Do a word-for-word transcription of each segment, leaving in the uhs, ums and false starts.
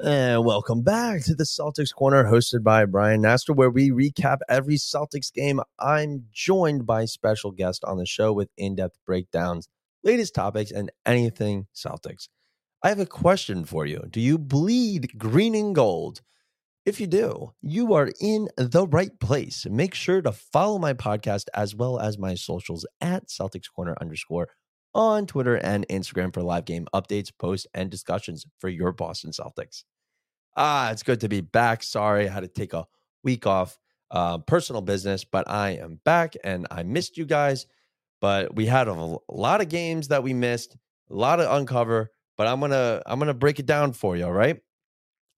And welcome back to the Celtics Corner, hosted by Brian Naster, where we recap every Celtics game. I'm joined by special guest on the show with in-depth breakdowns, latest topics, and anything Celtics. I have a question for you. Do you bleed green and gold? If you do, you are in the right place. Make sure to follow my podcast as well as my socials at Celtics Corner underscore on Twitter and Instagram for live game updates, posts, and discussions for your Boston Celtics. Ah, it's good to be back. Sorry, I had to take a week off, uh, personal business, but I am back and I missed you guys. But we had a lot of games that we missed, a lot of uncover, but I'm gonna I'm gonna break it down for you. All right.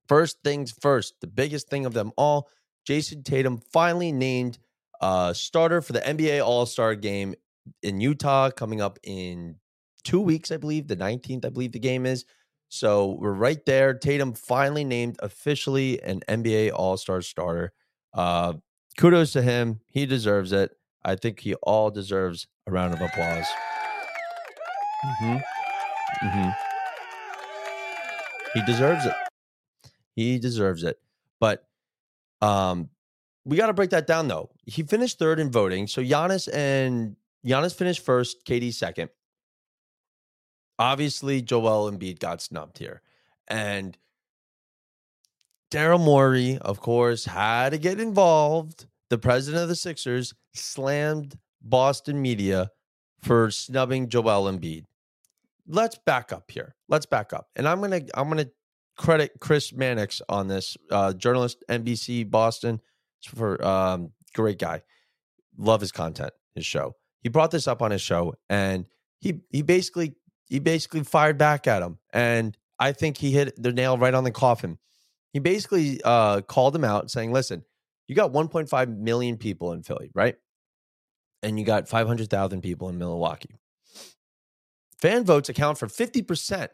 First things first, the biggest thing of them all: Jason Tatum finally named a starter for the N B A All-Star Game in Utah coming up in two weeks, I believe. The nineteenth, I believe the game is. So we're right there. Tatum finally named officially an N B A All-Star starter. Uh, kudos to him. He deserves it. I think he all deserves a round of applause. Mm-hmm. Mm-hmm. He deserves it. He deserves it. But um, we got to break that down, though. He finished third in voting. So Giannis and Giannis finished first, K D second. Obviously, Joel Embiid got snubbed here. And Daryl Morey, of course, had to get involved. The president of the Sixers slammed Boston media for snubbing Joel Embiid. Let's back up here. Let's back up. And I'm going to I'm gonna credit Chris Mannix on this, uh, journalist, N B C Boston, for um, great guy. Love his content, his show. He brought this up on his show, and he he basically he basically fired back at him, and I think he hit the nail right on the coffin. He basically uh, called him out, saying, "Listen, you got one point five million people in Philly, right? And you got five hundred thousand people in Milwaukee. Fan votes account for fifty percent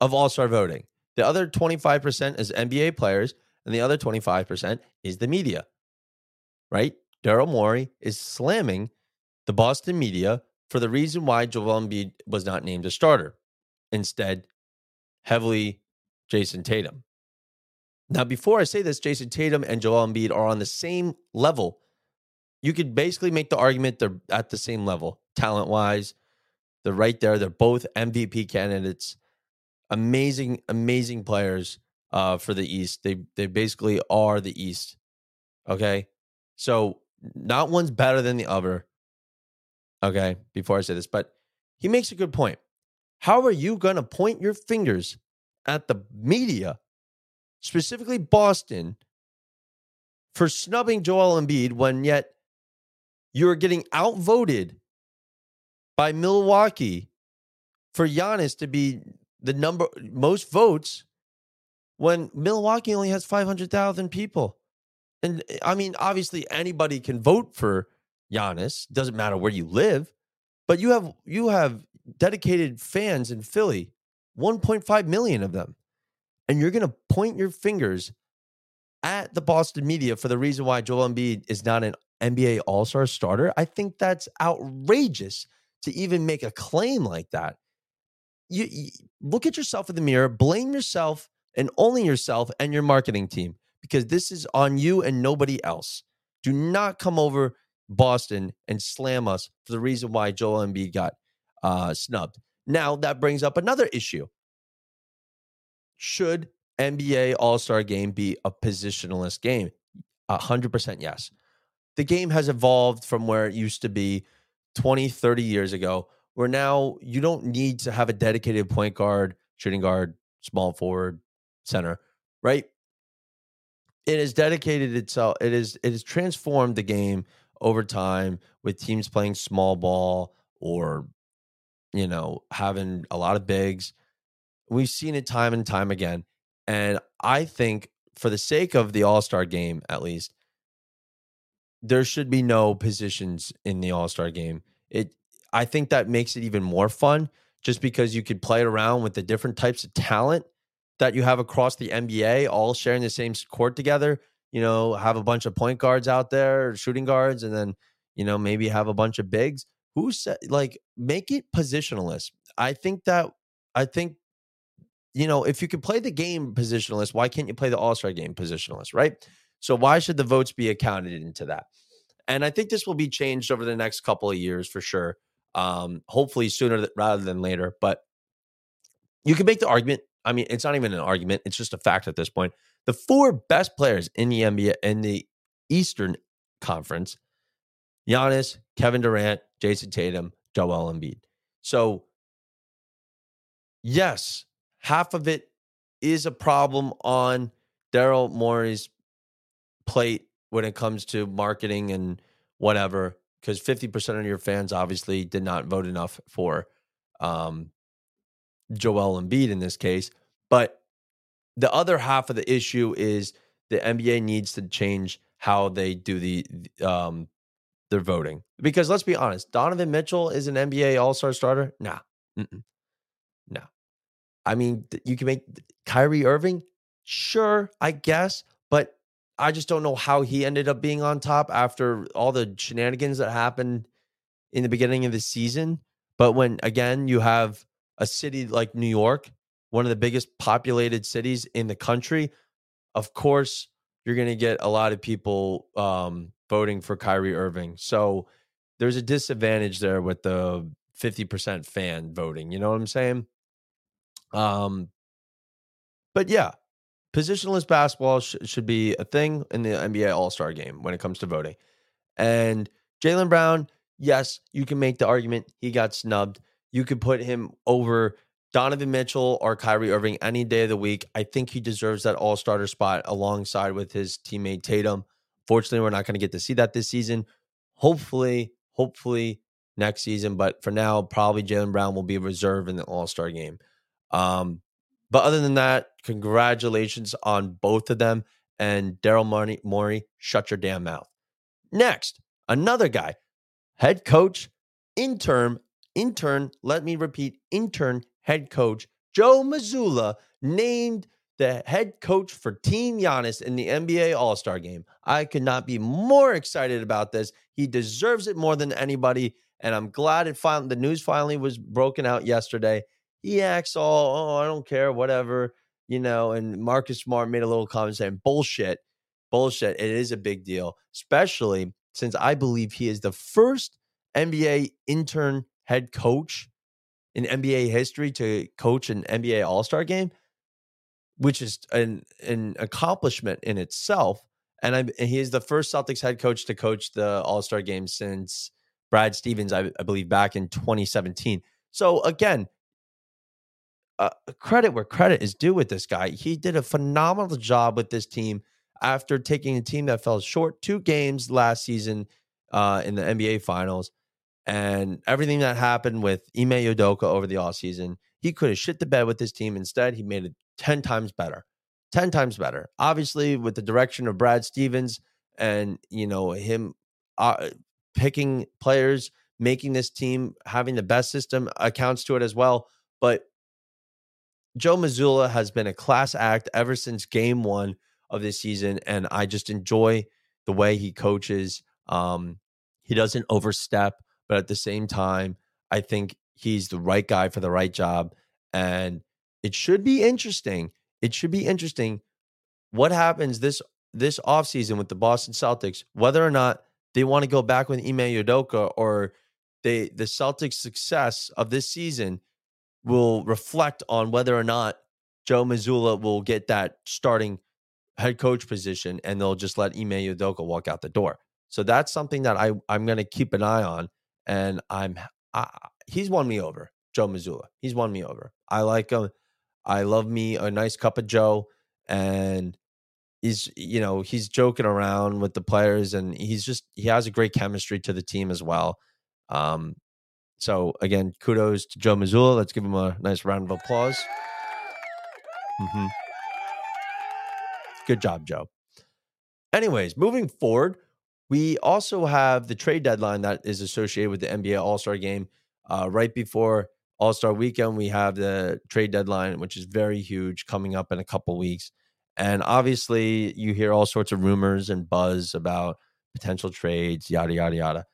of All-Star voting. The other twenty-five percent is N B A players, and the other twenty-five percent is the media, right? Daryl Morey is slamming the Boston media for the reason why Joel Embiid was not named a starter. Instead, heavily Jason Tatum. Now, before I say this, Jason Tatum and Joel Embiid are on the same level. You could basically make the argument they're at the same level, talent-wise. They're right there. They're both M V P candidates. Amazing, amazing players uh, for the East. They, they basically are the East. Okay? So, not one's better than the other. Okay, before I say this, but he makes a good point. How are you going to point your fingers at the media, specifically Boston, for snubbing Joel Embiid when yet you're getting outvoted by Milwaukee for Giannis to be the number most votes when Milwaukee only has five hundred thousand people? And I mean, obviously anybody can vote for Giannis, doesn't matter where you live, but you have you have dedicated fans in Philly, one point five million of them, and you're going to point your fingers at the Boston media for the reason why Joel Embiid is not an N B A All-Star starter. I think that's outrageous to even make a claim like that. You, you look at yourself in the mirror, blame yourself and only yourself and your marketing team, because this is on you and nobody else. Do not come over Boston and slam us for the reason why Joel Embiid got uh, snubbed. Now, that brings up another issue. Should N B A All-Star Game be a positionless game? one hundred percent yes. The game has evolved from where it used to be twenty, thirty years ago, where now you don't need to have a dedicated point guard, shooting guard, small forward, center, right? It has dedicated itself. It is it has transformed the game over time with teams playing small ball or, you know, having a lot of bigs. We've seen it time and time again. And I think for the sake of the All-Star game, at least, there should be no positions in the All-Star game. It, I think that makes it even more fun just because you could play around with the different types of talent that you have across the N B A, all sharing the same court together. You know, have a bunch of point guards out there, shooting guards, and then, you know, maybe have a bunch of bigs. Who said, like, make it positionless? I think that, I think, you know, if you could play the game positionless, why can't you play the All-Star game positionless, right? So why should the votes be accounted into that? And I think this will be changed over the next couple of years for sure. Um, hopefully sooner rather than later. But you can make the argument. I mean, it's not even an argument. It's just a fact at this point. The four best players in the N B A, in the Eastern Conference, Giannis, Kevin Durant, Jason Tatum, Joel Embiid. So, yes, half of it is a problem on Daryl Morey's plate when it comes to marketing and whatever, because fifty percent of your fans obviously did not vote enough for um, Joel Embiid in this case. But the other half of the issue is the N B A needs to change how they do the um, their voting. Because let's be honest, Donovan Mitchell is an N B A All-Star starter? Nah. Mm-mm. No. I mean, you can make Kyrie Irving? Sure, I guess. But I just don't know how he ended up being on top after all the shenanigans that happened in the beginning of the season. But when, again, you have a city like New York, one of the biggest populated cities in the country, of course, you're going to get a lot of people um, voting for Kyrie Irving. So there's a disadvantage there with the fifty percent fan voting. You know what I'm saying? Um, but yeah, positionless basketball sh- should be a thing in the N B A All-Star game when it comes to voting. And Jaylen Brown, yes, you can make the argument he got snubbed. You could put him over Donovan Mitchell or Kyrie Irving any day of the week. I think he deserves that all-starter spot alongside with his teammate Tatum. Fortunately, we're not going to get to see that this season. Hopefully, hopefully next season. But for now, probably Jaylen Brown will be a reserve in the All-Star game. Um, but other than that, congratulations on both of them. And Daryl Morey, shut your damn mouth. Next, another guy, head coach, interim, intern, let me repeat, intern, head coach Joe Mazzulla named the head coach for Team Giannis in the N B A All-Star Game. I could not be more excited about this. He deserves it more than anybody, and I'm glad it finally, the news finally was broken out yesterday. He acts all, oh, I don't care, whatever, you know, and Marcus Smart made a little comment saying, bullshit, bullshit. It is a big deal, especially since I believe he is the first N B A intern head coach in N B A history to coach an N B A All-Star game, which is an, an accomplishment in itself. And, I'm, and he is the first Celtics head coach to coach the All-Star game since Brad Stevens, I, I believe, back in twenty seventeen. So, again, uh, credit where credit is due with this guy. He did a phenomenal job with this team after taking a team that fell short two games last season uh, in the N B A Finals. And everything that happened with Ime Udoka over the offseason, he could have shit the bed with his team. Instead, he made it ten times better, ten times better. Obviously, with the direction of Brad Stevens and, you know, him uh, picking players, making this team, having the best system accounts to it as well. But Joe Mazzulla has been a class act ever since game one of this season. And I just enjoy the way he coaches. Um, he doesn't overstep. But at the same time, I think he's the right guy for the right job. And it should be interesting. It should be interesting what happens this this offseason with the Boston Celtics, whether or not they want to go back with Ime Udoka or they, the Celtics' success of this season will reflect on whether or not Joe Mazzulla will get that starting head coach position and they'll just let Ime Udoka walk out the door. So that's something that I, I'm going to keep an eye on. And I'm, I, he's won me over, Joe Mazzulla. He's won me over. I like him. I love me a nice cup of Joe. And he's, you know, he's joking around with the players and he's just, he has a great chemistry to the team as well. Um, so again, kudos to Joe Mazzulla. Let's give him a nice round of applause. Mm-hmm. Good job, Joe. Anyways, moving forward, We also have the trade deadline that is associated with the N B A All-Star game. Uh, right before All-Star weekend, we have the trade deadline, which is very huge, coming up in a couple weeks. And obviously, you hear all sorts of rumors and buzz about potential trades, yada, yada, yada.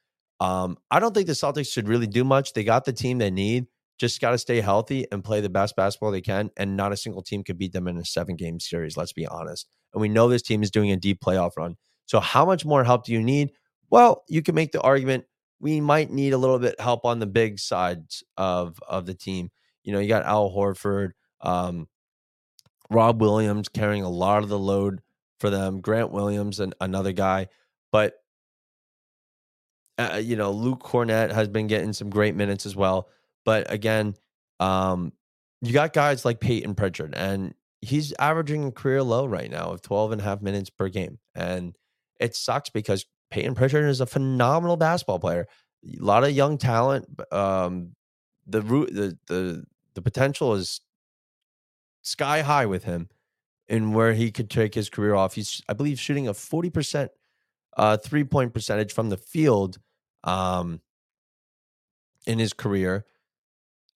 Um, I don't think the Celtics should really do much. They got the team they need. Just got to stay healthy and play the best basketball they can. And not a single team could beat them in a seven-game series, let's be honest. And we know this team is doing a deep playoff run. So how much more help do you need? Well, you can make the argument we might need a little bit help on the big sides of, of the team. You know, you got Al Horford, um, Rob Williams carrying a lot of the load for them. Grant Williams, and another guy. But, uh, you know, Luke Kornet has been getting some great minutes as well. But again, um, you got guys like Peyton Pritchard, and he's averaging a career low right now of twelve and a half minutes per game. And it sucks because Peyton Pritchard is a phenomenal basketball player. A lot of young talent. Um, the, the, the, the potential is sky high with him and where he could take his career off. He's, I believe, shooting a forty percent uh, three-point percentage from the field um, in his career.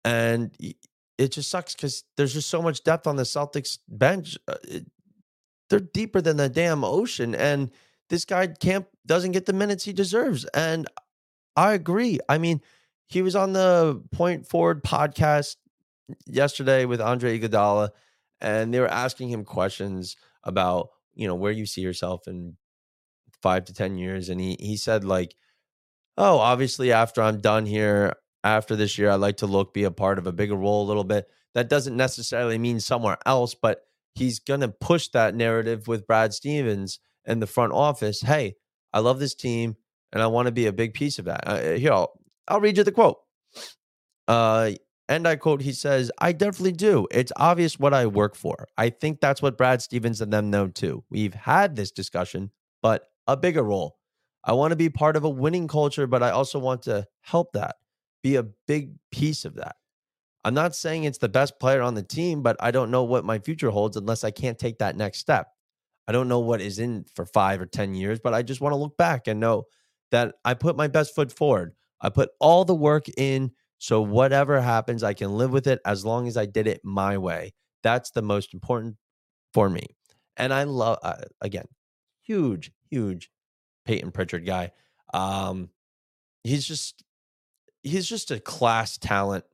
And it just sucks because there's just so much depth on the Celtics bench. It, they're deeper than the damn ocean. And this guy can't, doesn't get the minutes he deserves. And I agree. I mean, he was on the Point Forward podcast yesterday with Andre Iguodala, and they were asking him questions about, you know, where you see yourself in five to ten years. And he he said, like, oh, obviously after I'm done here, after this year, I'd like to look, be a part of a bigger role a little bit. That doesn't necessarily mean somewhere else, but he's going to push that narrative with Brad Stevens and the front office. Hey, I love this team, and I want to be a big piece of that. Uh, here, I'll, I'll read you the quote. Uh, and I quote, he says, I definitely do. It's obvious what I work for. I think that's what Brad Stevens and them know too. We've had this discussion, but a bigger role. I want to be part of a winning culture, but I also want to help that, be a big piece of that. I'm not saying it's the best player on the team, but I don't know what my future holds unless I can't take that next step. I don't know what is in for five or ten years, but I just want to look back and know that I put my best foot forward. I put all the work in, so whatever happens, I can live with it as long as I did it my way. That's the most important for me. And I love, uh, again, huge, huge Peyton Pritchard guy. Um, he's just, he's just a class talent.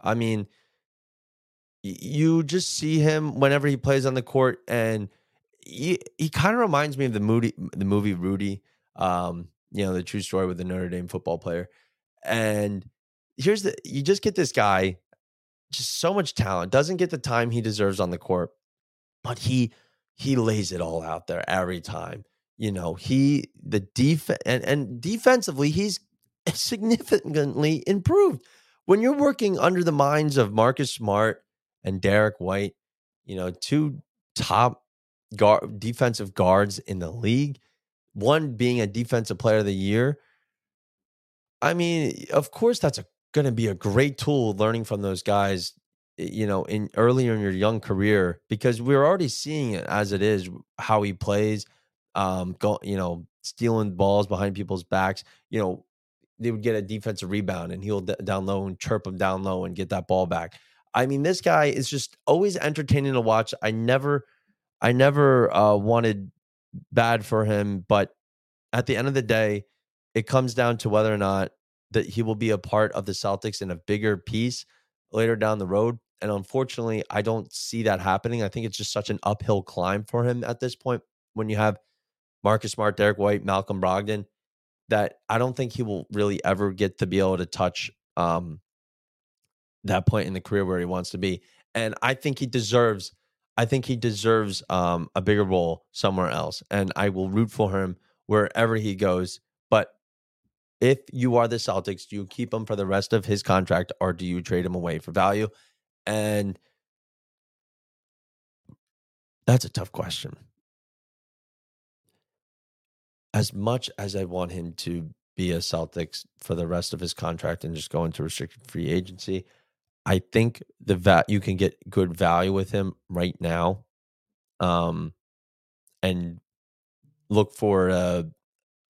I mean, you just see him whenever he plays on the court, and he, he kind of reminds me of the movie, the movie Rudy, um, you know, the true story with the Notre Dame football player. And here's the, you just get this guy, just so much talent, doesn't get the time he deserves on the court, but he, he lays it all out there every time. You know, he, the defense and, and defensively, he's significantly improved. When you're working under the minds of Marcus Smart and Derek White, you know, two top guard, defensive guards in the league, one being a defensive player of the year. I mean, of course, that's going to be a great tool, learning from those guys, you know, in earlier in your young career, because we're already seeing it as it is, how he plays, um, go, you know, stealing balls behind people's backs. You know, they would get a defensive rebound and he'll d- down low and chirp him down low and get that ball back. I mean, this guy is just always entertaining to watch. I never, I never uh, wanted bad for him, but at the end of the day, it comes down to whether or not that he will be a part of the Celtics in a bigger piece later down the road. And unfortunately, I don't see that happening. I think it's just such an uphill climb for him at this point when you have Marcus Smart, Derek White, Malcolm Brogdon, that I don't think he will really ever get to be able to touch um, that point in the career where he wants to be. And I think he deserves, I think he deserves um, a bigger role somewhere else. And I will root for him wherever he goes. But if you are the Celtics, do you keep him for the rest of his contract, or do you trade him away for value? And that's a tough question. As much as I want him to be a Celtics for the rest of his contract and just go into restricted free agency, I think the va- you can get good value with him right now, um, and look for a,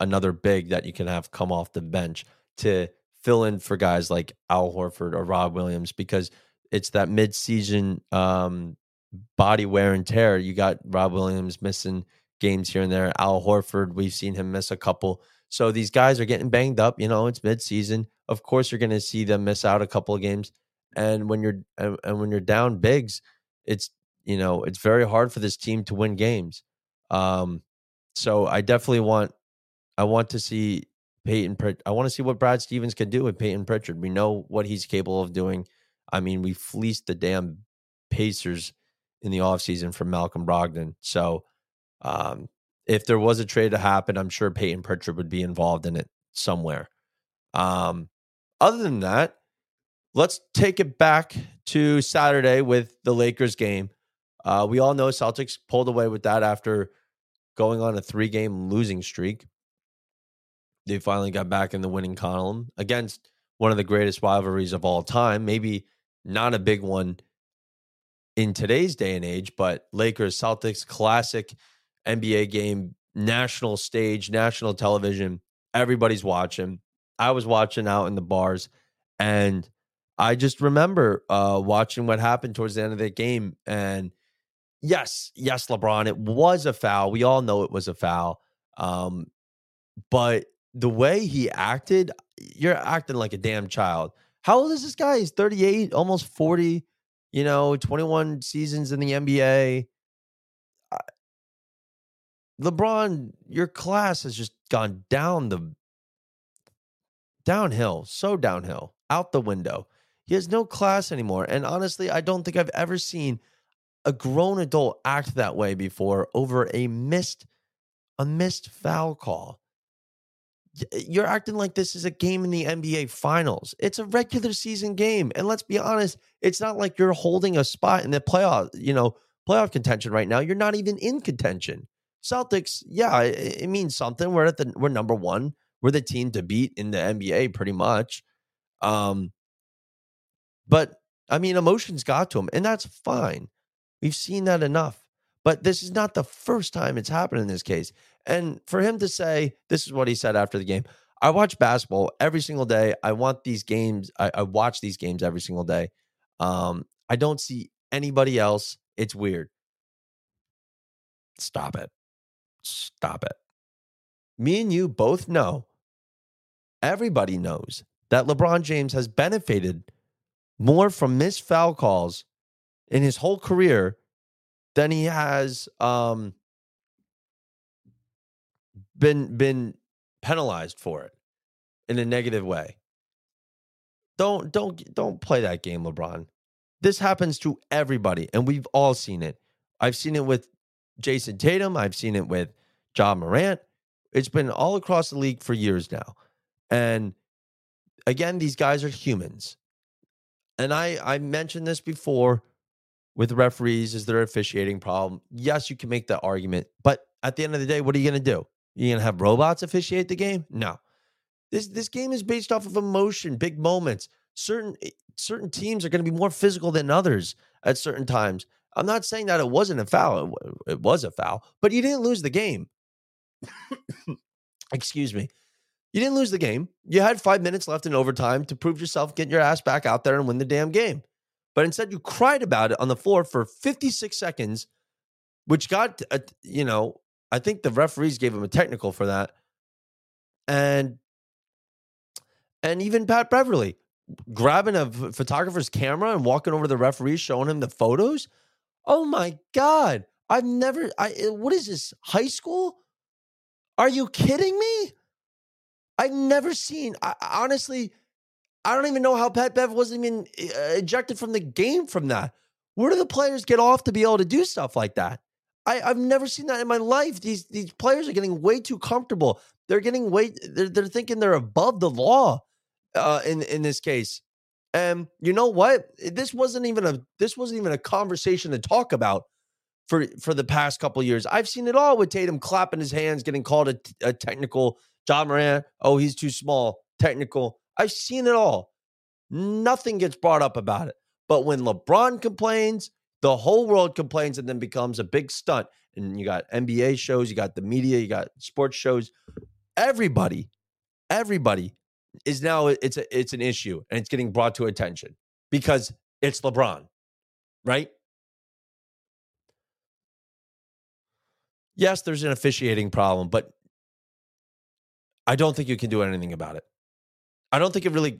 another big that you can have come off the bench to fill in for guys like Al Horford or Rob Williams, because it's that mid-season um, body wear and tear. You got Rob Williams missing games here and there. Al Horford, we've seen him miss a couple. So these guys are getting banged up. You know, it's mid-season. Of course, you're going to see them miss out a couple of games. And when you're and, and when you're down bigs, it's you know it's very hard for this team to win games. Um, so I definitely want I want to see Peyton. Pritch- I want to see what Brad Stevens can do with Peyton Pritchard. We know what he's capable of doing. I mean, we fleeced the damn Pacers in the offseason for Malcolm Brogdon. So um, if there was a trade to happen, I'm sure Peyton Pritchard would be involved in it somewhere. Um, other than that, let's take it back to Saturday with the Lakers game. Uh, we all know Celtics pulled away with that after going on a three-game losing streak. They finally got back in the winning column against one of the greatest rivalries of all time. Maybe not a big one in today's day and age, but Lakers-Celtics, classic N B A game, national stage, national television. Everybody's watching. I was watching out in the bars, and I just remember uh, watching what happened towards the end of that game. And yes, yes, LeBron, it was a foul. We all know it was a foul. Um, but the way he acted, you're acting like a damn child. How old is this guy? He's thirty-eight, almost forty, you know, twenty-one seasons in the N B A. I, LeBron, your class has just gone down the downhill, so downhill, out the window. He has no class anymore. And honestly, I don't think I've ever seen a grown adult act that way before over a missed, a missed foul call. You're acting like this is a game in the N B A Finals. It's a regular season game. And let's be honest, it's not like you're holding a spot in the playoff, you know, playoff contention right now. You're not even in contention. Celtics, yeah, it, it means something. We're at the we're number one. We're the team to beat in the N B A pretty much. Um, but, I mean, emotions got to him, and that's fine. We've seen that enough. But this is not the first time it's happened in this case. And for him to say, this is what he said after the game: I watch basketball every single day. I want these games. I, I watch these games every single day. Um, I don't see anybody else. It's weird. Stop it. Stop it. Me and you both know, everybody knows, that LeBron James has benefited more from missed foul calls in his whole career than he has um, been been penalized for it in a negative way. Don't don't don't play that game, LeBron. This happens to everybody, and we've all seen it. I've seen it with Jason Tatum. I've seen it with John Morant. It's been all across the league for years now. And again, these guys are humans. And I, I mentioned this before with referees, is their officiating problem. Yes, you can make that argument. But at the end of the day, what are you going to do? You're going to have robots officiate the game? No. This this game is based off of emotion, big moments. Certain, certain teams are going to be more physical than others at certain times. I'm not saying that it wasn't a foul. It, it was a foul. But you didn't lose the game. Excuse me. You didn't lose the game. You had five minutes left in overtime to prove yourself, get your ass back out there and win the damn game. But instead, you cried about it on the floor for fifty-six seconds, which got, uh, you know, I think the referees gave him a technical for that. And and even Pat Beverly grabbing a photographer's camera and walking over to the referee, showing him the photos. Oh my God. I've never, I what is this, high school? Are you kidding me? I've never seen, I, honestly, I don't even know how Pat Bev wasn't even ejected from the game from that. Where do the players get off to be able to do stuff like that? I, I've never seen that in my life. These these players are getting way too comfortable. They're getting way, they're, they're thinking they're above the law uh, in, in this case. And you know what? This wasn't even a, this wasn't even a conversation to talk about. For for the past couple of years, I've seen it all with Tatum clapping his hands, getting called a, a technical. John Moran, oh, he's too small, technical. I've seen it all. Nothing gets brought up about it. But when LeBron complains, the whole world complains, and then becomes a big stunt. And you got N B A shows, you got the media, you got sports shows everybody, everybody is now, it's a, it's an issue, and it's getting brought to attention because it's LeBron, right? Yes, there's an officiating problem, but I don't think you can do anything about it. I don't think it really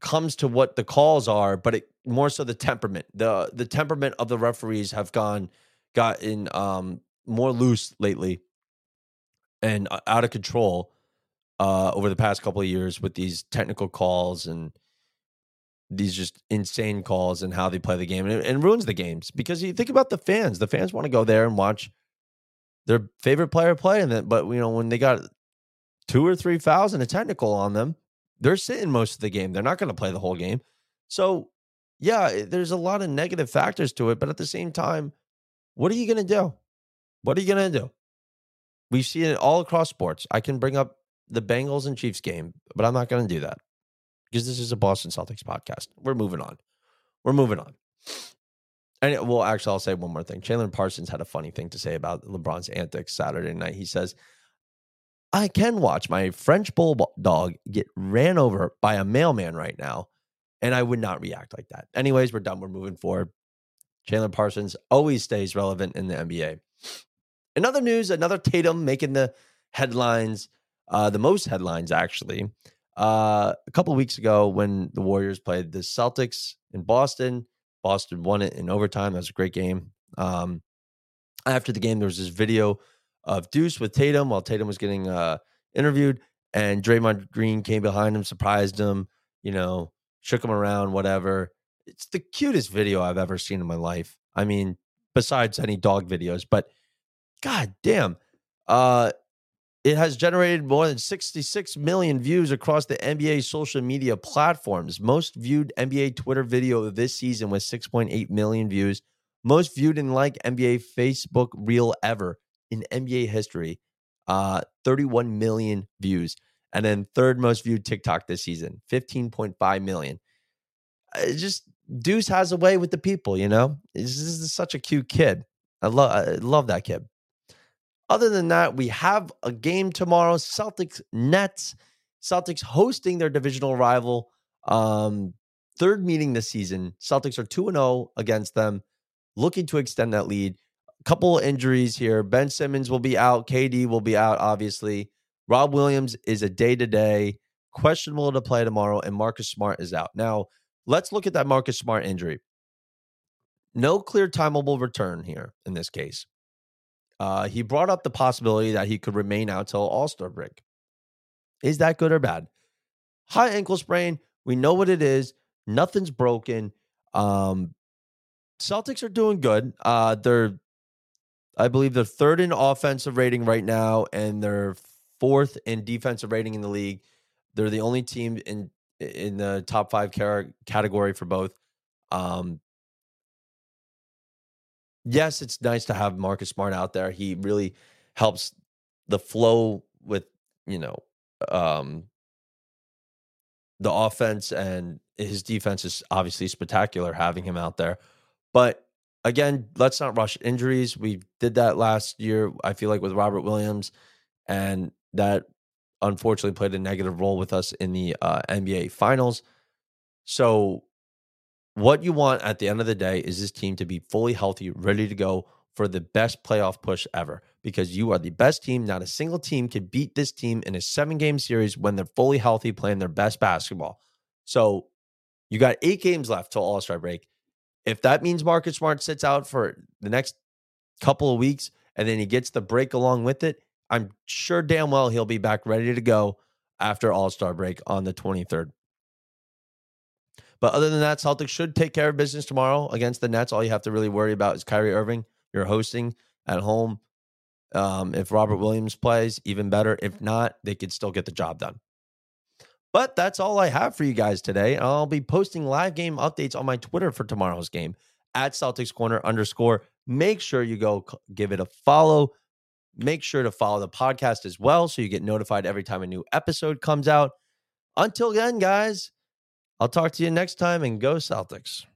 comes to what the calls are, but it more so the temperament. The the temperament of the referees have gone gotten um, more loose lately and out of control uh, over the past couple of years with these technical calls and these just insane calls and how they play the game. And it, and ruins the games, because you think about the fans. The fans want to go there and watch their favorite player play, and then, but you know, when they got two or three fouls and a technical on them, they're sitting most of the game. They're not going to play the whole game. So yeah, there's a lot of negative factors to it, but at the same time, what are you going to do? What are you going to do? We see it all across sports. I can bring up the Bengals and Chiefs game, but I'm not going to do that because this is a Boston Celtics podcast. We're moving on. We're moving on. And it, well, actually, I'll say one more thing. Chandler Parsons had a funny thing to say about LeBron's antics Saturday night. He says, I can watch my French bulldog get ran over by a mailman right now, and I would not react like that. Anyways, we're done. We're moving forward. Chandler Parsons always stays relevant in the N B A. In other news, another Tatum making the headlines, uh, the most headlines, actually. Uh, a couple of weeks ago when the Warriors played the Celtics in Boston, Boston won it in overtime. That was a great game. Um, after the game, there was this video of Deuce with Tatum while Tatum was getting uh, interviewed, and Draymond Green came behind him, surprised him, you know, shook him around, whatever. It's the cutest video I've ever seen in my life. I mean, besides any dog videos, but God damn. Uh, it has generated more than sixty-six million views across the N B A social media platforms. Most viewed N B A Twitter video of this season with six point eight million views. Most viewed and liked N B A Facebook reel ever in N B A history, uh, thirty-one million views. And then third most viewed TikTok this season, fifteen point five million. It's just, Deuce has a way with the people, you know? This is such a cute kid. I, lo- I love that kid. Other than that, we have a game tomorrow, Celtics-Nets. Celtics hosting their divisional rival. Um, third meeting this season. Celtics are two and oh against them, looking to extend that lead. Couple injuries here. Ben Simmons will be out. K D will be out, obviously. Rob Williams is a day-to-day, questionable to play tomorrow, and Marcus Smart is out. Now, let's look at that Marcus Smart injury. No clear timeable return here in this case. Uh, he brought up the possibility that he could remain out till All-Star break. Is that good or bad? High ankle sprain. We know what it is. Nothing's broken. Um, Celtics are doing good. Uh, they're I believe they're third in offensive rating right now, and they're fourth in defensive rating in the league. They're the only team in in the top five category for both. Um, yes, it's nice to have Marcus Smart out there. He really helps the flow with, you know, um, the offense, and his defense is obviously spectacular having him out there. But again, let's not rush injuries. We did that last year, I feel like, with Robert Williams, and that unfortunately played a negative role with us in the uh, N B A Finals. So what you want at the end of the day is this team to be fully healthy, ready to go for the best playoff push ever, because you are the best team. Not a single team can beat this team in a seven-game series when they're fully healthy, playing their best basketball. So you got eight games left till All-Star break. If that means Marcus Smart sits out for the next couple of weeks and then he gets the break along with it, I'm sure damn well he'll be back ready to go after All-Star break on the twenty-third. But other than that, Celtics should take care of business tomorrow against the Nets. All you have to really worry about is Kyrie Irving. You're hosting at home. Um, if Robert Williams plays, even better. If not, they could still get the job done. But that's all I have for you guys today. I'll be posting live game updates on my Twitter for tomorrow's game at Celtics Corner underscore. Make sure you go give it a follow. Make sure to follow the podcast as well so you get notified every time a new episode comes out. Until then, guys, I'll talk to you next time, and go Celtics.